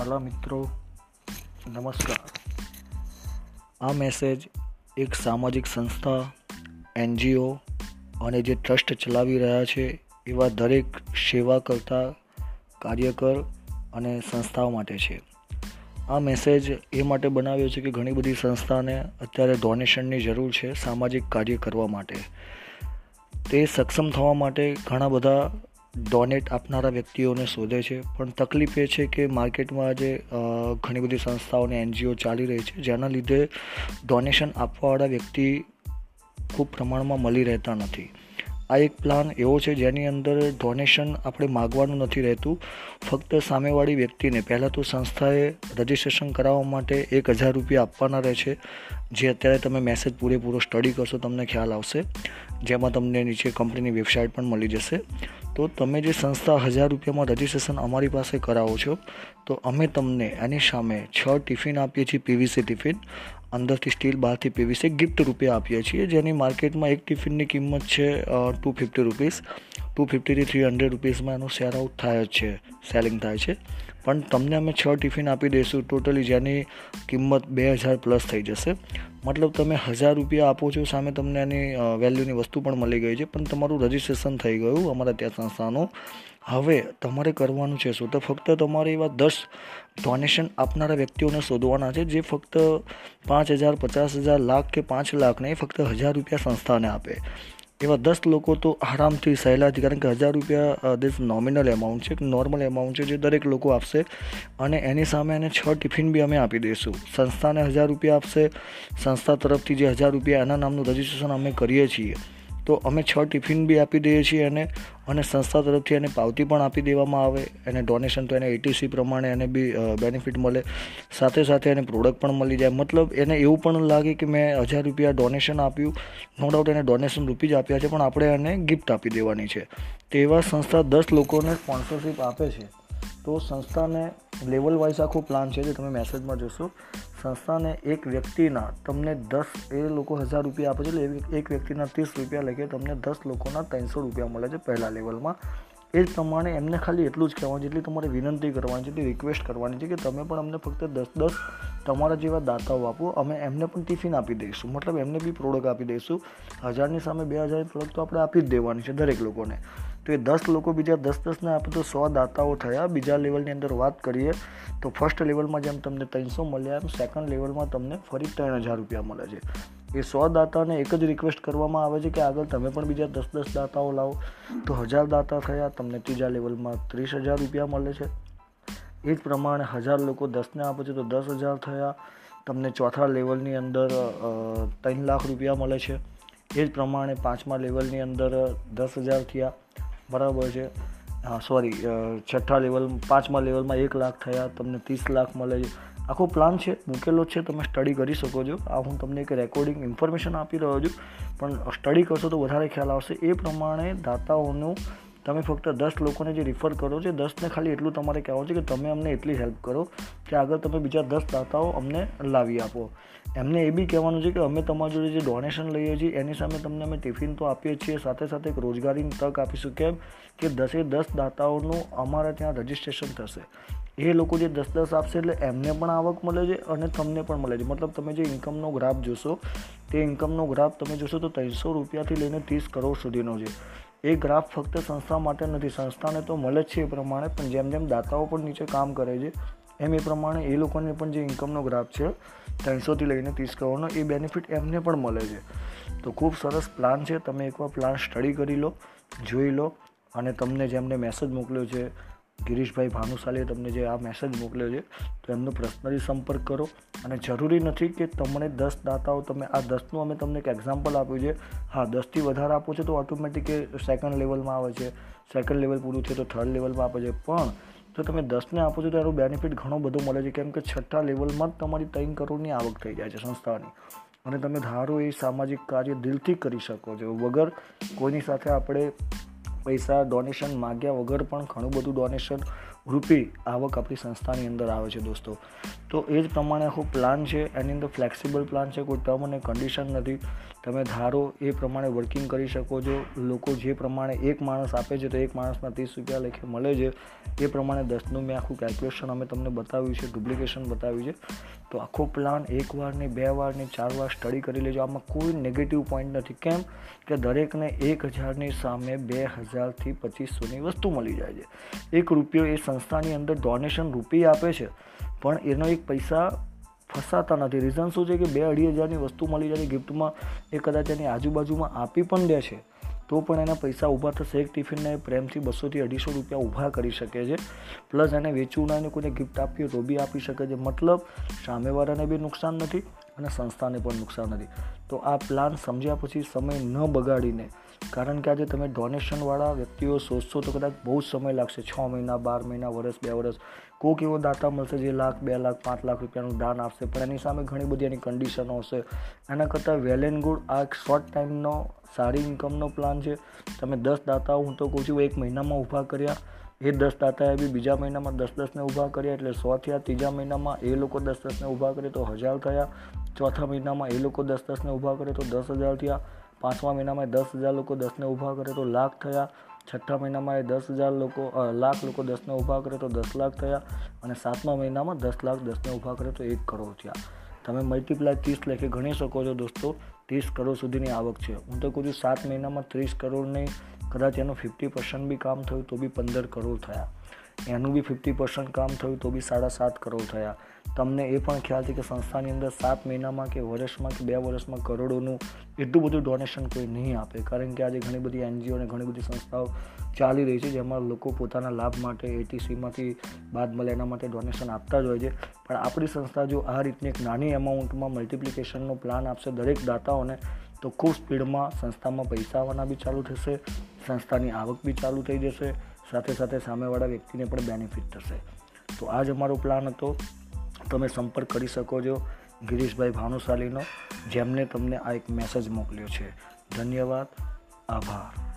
વાલા મિત્રો નમસ્કાર. આ મેસેજ એક સામાજિક સંસ્થા, એનજીઓ અને જે ટ્રસ્ટ ચલાવી રહ્યા છે એવા દરેક સેવા કરતા કાર્યકર અને સંસ્થાઓ માટે છે. આ મેસેજ એ માટે બનાવ્યો છે કે ઘણી બધી સંસ્થાને અત્યારે ડોનેશનની જરૂર છે સામાજિક કાર્ય કરવા માટે. તે સક્ષમ થવા માટે ઘણા બધા ડોનેટ આપનારા વ્યક્તિઓને શોધે છે, પણ તકલીફ એ છે કે માર્કેટમાં આજે ઘણી બધી સંસ્થાઓ અને એનજીઓ ચાલી રહી છે, જેના લીધે ડોનેશન આપવાવાળા વ્યક્તિ ખૂબ પ્રમાણમાં મળી રહેતા નથી. આ એક પ્લાન એવો છે જેની અંદર ડોનેશન આપણે માગવાનું નથી રહેતું, ફક્ત સામેવાળી વ્યક્તિને પહેલાં તો સંસ્થાએ રજિસ્ટ્રેશન કરાવવા માટે 1,000 રૂપિયા આપવાના રહે છે, જે અત્યારે તમે મેસેજ પૂરેપૂરો સ્ટડી કરશો તમને ખ્યાલ આવશે, જેમાં તમને નીચે કંપનીની વેબસાઇટ પણ મળી જશે. તો તમે જે સંસ્થા 1,000 રૂપિયામાં રજિસ્ટ્રેશન અમારી પાસે કરાવો છો તો અમે તમને એની સામે 6 ટિફિન આપીએ છીએ, પીવીસી ટિફિન, અંદરથી સ્ટીલ, બહારથી પીવીસી, ગિફ્ટ રૂપિયા આપીએ છીએ, જેની માર્કેટમાં એક ટિફિનની કિંમત છે 250 રૂપીસ. 250 થી 300 રૂપીસમાં એનો શેર આઉટ થાય જ છે, સેલિંગ થાય છે. પણ તમને અમે 6 ટિફિન આપી દઈશું ટોટલી, જેની કિંમત 2,000+ થઈ જશે. મતલબ તમે 1,000 રૂપિયા આપો છો, સામે તમને એની વેલ્યુની વસ્તુ પણ મળી ગઈ છે, પણ તમારું રજિસ્ટ્રેશન થઈ ગયું અમારા ત્યાં સંસ્થાનું. હવે તમારે કરવાનું છે શું, તો ફક્ત તમારે એવા 10 ડોનેશન આપનારા વ્યક્તિઓને શોધવાના છે જે ફક્ત 5,000, 50,000, લાખ કે 5 લાખ નહીં, ફક્ત 1,000 રૂપિયા સંસ્થાને આપે. એવા 10 લોકો તો આરામથી, સહેલાથી, કારણ કે 1,000 રૂપિયા દેશ નોમિનલ એમાઉન્ટ છે, નોર્મલ એમાઉન્ટ છે જે દરેક લોકો આપશે. અને એની સામે એને 6 ટિફિન બી અમે આપી દઈશું. સંસ્થાને 1,000 રૂપિયા આપશે, સંસ્થા તરફથી જે 1,000 રૂપિયા એના નામનું રજિસ્ટ્રેશન અમે કરીએ છીએ, તો અમે 6 ટિફિન બી આપી દઈએ છીએ એને, અને સંસ્થા તરફથી એને પાવતી પણ આપી દેવામાં આવે. એને ડોનેશન તો એને ATC પ્રમાણે એને બી બેનિફિટ મળે, સાથે સાથે એને પ્રોડક્ટ પણ મળી જાય. મતલબ એને એવું પણ લાગે કે મેં 1,000 રૂપિયા ડોનેશન આપ્યું, નો ડાઉટ એને ડોનેશન રૂપી જ આપ્યા છે, પણ આપણે એને ગિફ્ટ આપી દેવાની છે. તો એવા સંસ્થા 10 લોકોને સ્પોન્સરશિપ આપે છે. તો સંસ્થાને લેવલ વાઇઝ આખો પ્લાન છે જે તમે મેસેજમાં જોશો. સંસ્થાને એક વ્યક્તિના તમને 10, એ લોકો 1,000 રૂપિયા આપે છે એટલે એક વ્યક્તિના 30 રૂપિયા લખીએ, તમને 10 લોકોના 300 રૂપિયા મળે છે પહેલા લેવલમાં. એ જ પ્રમાણે એમને ખાલી એટલું જ કહેવાનું, જેટલી તમારે વિનંતી કરવાની છે, એટલી રિક્વેસ્ટ કરવાની છે કે તમે પણ અમને ફક્ત 10 તમારા જેવા દાતાઓ આપો. અમે એમને પણ ટિફિન આપી દઈશું, મતલબ એમને બી પ્રોડક્ટ આપી દઈશું. 1,000ની સામે 2,000 પ્રોડક્ટ તો આપણે આપી જ દેવાની છે દરેક લોકોને. તો એ 10 લોકો બીજા 10 10ને આપે તો 100 દાતાઓ થયા. બીજા લેવલની અંદર વાત કરીએ તો ફર્સ્ટ લેવલમાં જેમ તમને 300 મળ્યા, એમ સેકન્ડ લેવલમાં તમને ફરી 3,000 રૂપિયા મળે છે. એ 100 દાતાને એક જ રિક્વેસ્ટ કરવામાં આવે છે કે આગળ તમે પણ બીજા 10 દાતાઓ લાવો, તો 1,000 દાતા થયા, તમને ત્રીજા લેવલમાં 30,000 રૂપિયા મળે છે. એ જ પ્રમાણે 1,000 લોકો 10ને આપે છે તો 10,000 થયા, તમને ચોથા લેવલની અંદર 3 લાખ રૂપિયા મળે છે. એ જ પ્રમાણે પાંચમા લેવલની અંદર 10,000 થયા, બરાબર છે, છઠ્ઠા લેવલ, પાંચમા લેવલમાં 1 લાખ થયા, તમને 30 લાખ મળે છે. આખો પ્લાન છે, મૂકેલો છે, તમે સ્ટડી કરી શકો છો. આ હું તમને એક રેકોર્ડિંગ ઇન્ફોર્મેશન આપી રહ્યો છું, પણ સ્ટડી કરશો તો વધારે ખ્યાલ આવશે. એ પ્રમાણે દાતાઓનું તમે ફક્ત 10 લોકોને જે રિફર કરો છો, 10ને ખાલી એટલું તમારે કહેવાનું છે કે તમે અમને એટલી હેલ્પ કરો કે આગળ તમે બીજા 10 દાતાઓ અમને લાવી આપો. એમને એ બી કહેવાનું છે કે અમે તમારી જોડે જે ડોનેશન લઈએ છીએ એની સામે તમને અમે ટિફિન તો આપીએ છીએ, સાથે સાથે એક રોજગારીની તક આપીશું. કેમ કે 10 દાતાઓનું અમારા ત્યાં રજિસ્ટ્રેશન થશે. એ લોકો જે 10 આપશે એટલે એમને પણ આવક મળે છે અને તમને પણ મળે છે. મતલબ તમે જે ઇન્કમનો ગ્રાફ જોશો, તે ઇન્કમનો ગ્રાફ તમે જોશો તો 300 રૂપિયાથી લઈને 30 કરોડ સુધીનો છે. એ ગ્રાફ ફક્ત સંસ્થા માટે નથી, સંસ્થાને તો મળે જ છે એ પ્રમાણે, પણ જેમ જેમ દાતાઓ પણ નીચે કામ કરે છે એમ એ પ્રમાણે એ લોકોને પણ જે ઇન્કમનો ગ્રાફ છે 300થી લઈને 30 કરોડનો, એ બેનિફિટ એમને પણ મળે છે. તો ખૂબ સરસ પ્લાન છે, તમે એકવાર પ્લાન સ્ટડી કરી લો, જોઈ લો. અને તમને જેમને મેસેજ મોકલ્યો છે, ગિરીશભાઈ ભાનુશાલીએ તમને જે આ મેસેજ મોકલ્યો છે, તો એમનો પર્સનલી સંપર્ક કરો. અને જરૂરી નથી કે તમને 10 દાતાઓ, તમે આ 10નું અમે તમને એક એક્ઝામ્પલ આપ્યું છે. હા, 10થી વધારે આપો છો તો ઓટોમેટિક સેકન્ડ લેવલમાં આવે છે, સેકન્ડ લેવલ પૂરું થયું તો થર્ડ લેવલમાં આપે છે. પણ તો તમે 10ને આપો છો તો એનો બેનિફિટ ઘણો બધો મળે છે, કેમ કે છઠ્ઠા લેવલમાં જ તમારી 3 કરોડની આવક થઈ જાય છે સંસ્થાની. અને તમે ધારો એ સામાજિક કાર્ય દિલથી કરી શકો છો, વગર કોઈની સાથે આપણે પૈસા ડોનેશન માગ્યા વગર પણ ઘણું બધું ડોનેશન रूपी आवक अपनी संस्था की अंदर आए छे दोस्तों। तो एज प्रमाणे आखो प्लान है एनी अंदर फ्लेक्सिबल प्लान है, कोई टर्म अने कंडीशन नहीं, तमे धारो ए प्रमाणे वर्किंग करी शको छो। लोको जे प्रमाणे एक माणस आपे छे तो एक माणसना 30 रुपया लेखे मळे छे ए प्रमाणे 10નું મેં આખું કેલ્ક્યુલેશન અમે તમને બતાવ્યું છે, ડુપ્લિકેશન બતાવ્યું છે। તો આખો પ્લાન એકવાર ને બે વાર ને ચાર વાર સ્ટડી કરી લેજો, આમાં કોઈ નેગેટિવ પોઈન્ટ નથી। કેમ કે દરેકને 1000ની સામે 2000થી 2500ની વસ્તુ મળી જાય છે। 1 રૂપિયો એ સંસ્થાની અંદર ડોનેશન રૂપી આપે છે પણ એનો એક પૈસા फसाता नहीं। रीजन शू है कि 2-2,500 वस्तु मिली जाए गिफ्ट में, ए कदाच आजूबाजू में आपी पण दे तो एना पैसा उभा थशे। एक टिफिन ने प्रेम से 200 થી 250 रुपया उभा करी शके छे, प्लस एने वेचूना ने कोईने गिफ्ट आपी तो भी आपी शके छे। मतलब सामेवाळाने बी नुकसान नहीं अने संस्थाने पण नुकसान नहीं। तो आ प्लान समझ्या पछी समय न बगाड़ीने, कारण के आज तमे डोनेशनवाळा व्यक्तिओ सोचशो तो कदाच बहुत समय लागशे। 6 મહિના 12 મહિना वर्ष 2 वर्ष कोक एवो दाता मळशे जे 1 લાખ 2 લાખ 5 લાખ રૂપિયાનું દાન આપશે, પણ એની સામે ઘણી બધી એની કન્ડિશનો હશે। એના કરતાં વેલ એન્ડ ગુડ આ એક શોર્ટ ટાઈમનો સારી ઇન્કમનો પ્લાન છે। તમે 10 દાતાઓ હું તો કહું છું 1 મહિનામાં ઊભા કર્યા, એ 10 દાતાએ બી બીજા મહિનામાં 10-10ને ઊભા કર્યા એટલે 100 થયા। ત્રીજા મહિનામાં એ લોકો 10-10ને ઊભા કરે તો 1000 થયા। ચોથા મહિનામાં એ લોકો 10-10ને ઊભા કરે તો 10000 થયા। પાંચમા મહિનામાં 10000 લોકો 10ને ઊભા કરે તો 1 લાખ થયા। छठ्ठा महीना में 10,000 लोग 1 लाख लोग 10 ने उभा करे तो 10 लाख थया और 7मा महीना में 10 लाख 10 ने उभा करे तो 1 करोड़ थया। तमे मल्टीप्लाय 30 लेखे गणी सको छो दोस्तों। 30 करोड़ सुधीनी आवक छे। हूँ तो कहूँ 7 महीना में 30 करोड़ ने कदाच एनु 50% बी काम थयुं तो बी 15 करोड़ थया, एनु बी 50% काम थयुं तो बी 7.5 करोड़ थया। तमने ए पण ख्याल छे के संस्थानी अंदर 7 महीना में कि वर्ष में कि 2 वर्ष में करोड़ों एटलू बधुं डोनेशन कोई नहीं आपे, कारण के आज घणी बधी एनजीओ ने घणी बधी संस्थाओं चाली रही है जेमां लोको पोताना लाभ माटे एटीसी मांथी बाद मळे एना माटे डोनेशन आपता ज होय छे। पण आपणी संस्था जो आ रीतनी एक नानी एमाउंट में मल्टीप्लिकेशननो प्लान आपशे दरेक दाताओने तो खूब स्पीड में संस्था में पैसा आवाना भी चालू थशे, संस्था की आवक भी चालू थी जैसे, साथ साथ सामेवाड़ा व्यक्ति ने पण बेनिफिट थशे। तो आज अमारो प्लान हतो। तमे संपर्क करी शको छो गिरीश भाई भानुशालीनो, जेमने तमने आ एक मैसेज मोकल्यो छे। धन्यवाद, आभार।